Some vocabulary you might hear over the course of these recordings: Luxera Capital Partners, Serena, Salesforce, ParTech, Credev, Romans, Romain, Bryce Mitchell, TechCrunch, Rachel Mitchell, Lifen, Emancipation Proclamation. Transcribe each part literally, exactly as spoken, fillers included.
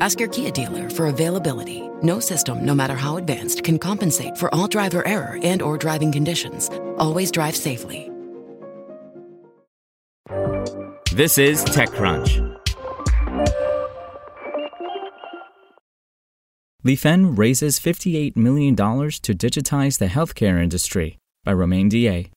Ask your Kia dealer for availability. No system, no matter how advanced, can compensate for all driver error and or driving conditions. Always drive safely. This is TechCrunch. Lifen raises fifty-eight million dollars to digitize the healthcare industry by Romain D A.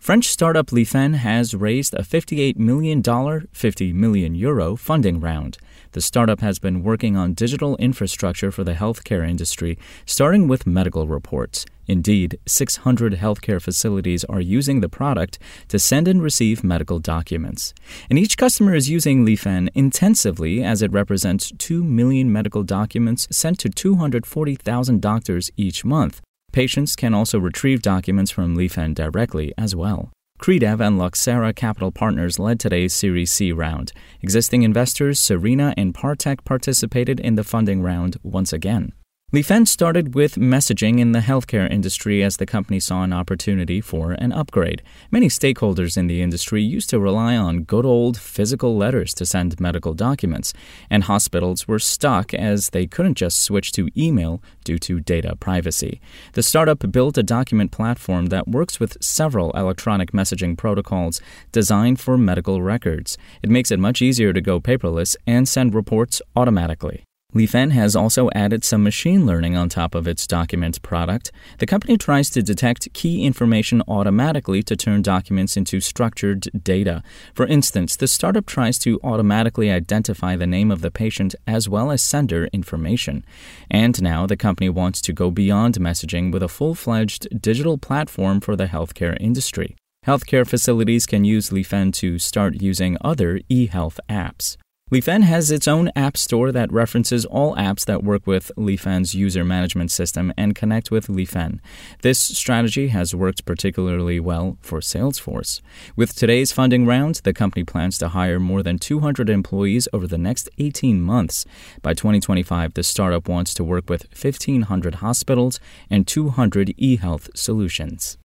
French startup Lifen has raised a fifty-eight million dollars, fifty million euro funding round. The startup has been working on digital infrastructure for the healthcare industry, starting with medical reports. Indeed, six hundred healthcare facilities are using the product to send and receive medical documents. And each customer is using Lifen intensively as it represents two million medical documents sent to two hundred forty thousand doctors each month. Patients can also retrieve documents from Lifen directly as well. Credev and Luxera Capital Partners led today's Series C round. Existing investors Serena and ParTech participated in the funding round once again. Lifen started with messaging in the healthcare industry as the company saw an opportunity for an upgrade. Many stakeholders in the industry used to rely on good old physical letters to send medical documents, and hospitals were stuck as they couldn't just switch to email due to data privacy. The startup built a document platform that works with several electronic messaging protocols designed for medical records. It makes it much easier to go paperless and send reports automatically. Lifen has also added some machine learning on top of its document product. The company tries to detect key information automatically to turn documents into structured data. For instance, the startup tries to automatically identify the name of the patient as well as sender information. And now the company wants to go beyond messaging with a full-fledged digital platform for the healthcare industry. Healthcare facilities can use Lifen to start using other e-health apps. Lifen has its own app store that references all apps that work with Lifen's user management system and connect with Lifen. This strategy has worked particularly well for Salesforce. With today's funding round, the company plans to hire more than two hundred employees over the next eighteen months. By twenty twenty-five, the startup wants to work with fifteen hundred hospitals and two hundred e-health solutions.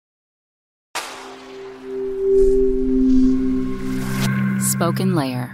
Spoken Layer.